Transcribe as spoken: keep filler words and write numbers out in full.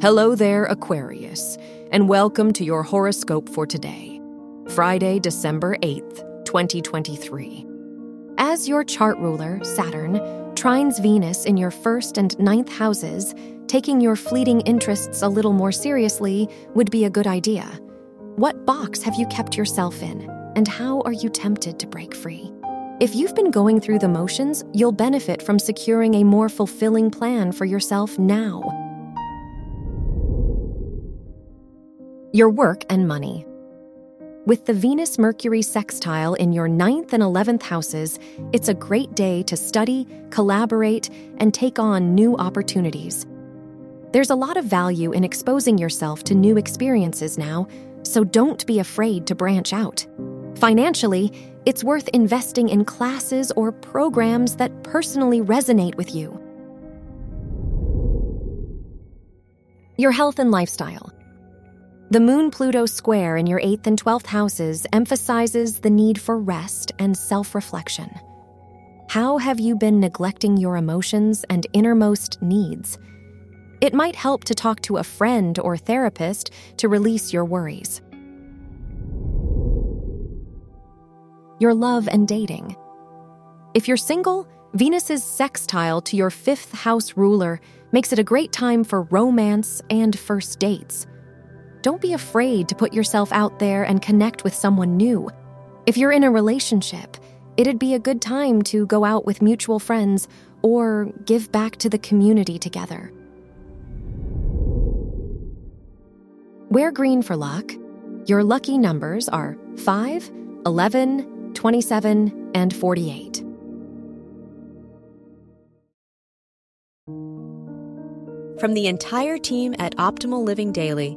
Hello there, Aquarius, and welcome to your horoscope for today, Friday, December eighth, twenty twenty-three. As your chart ruler, Saturn, trines Venus in your first and ninth houses, taking your fleeting interests a little more seriously would be a good idea. What box have you kept yourself in, and how are you tempted to break free? If you've been going through the motions, you'll benefit from securing a more fulfilling plan for yourself now. Your work and money. With the Venus-Mercury sextile in your ninth and eleventh houses, it's a great day to study, collaborate, and take on new opportunities. There's a lot of value in exposing yourself to new experiences now, so don't be afraid to branch out. Financially, it's worth investing in classes or programs that personally resonate with you. Your health and lifestyle. The Moon-Pluto square in your eighth and twelfth houses emphasizes the need for rest and self-reflection. How have you been neglecting your emotions and innermost needs? It might help to talk to a friend or therapist to release your worries. Your love and dating. If you're single, Venus's sextile to your fifth house ruler makes it a great time for romance and first dates. Don't be afraid to put yourself out there and connect with someone new. If you're in a relationship, it'd be a good time to go out with mutual friends or give back to the community together. Wear green for luck. Your lucky numbers are five, eleven, twenty-seven, and forty-eight. From the entire team at Optimal Living Daily,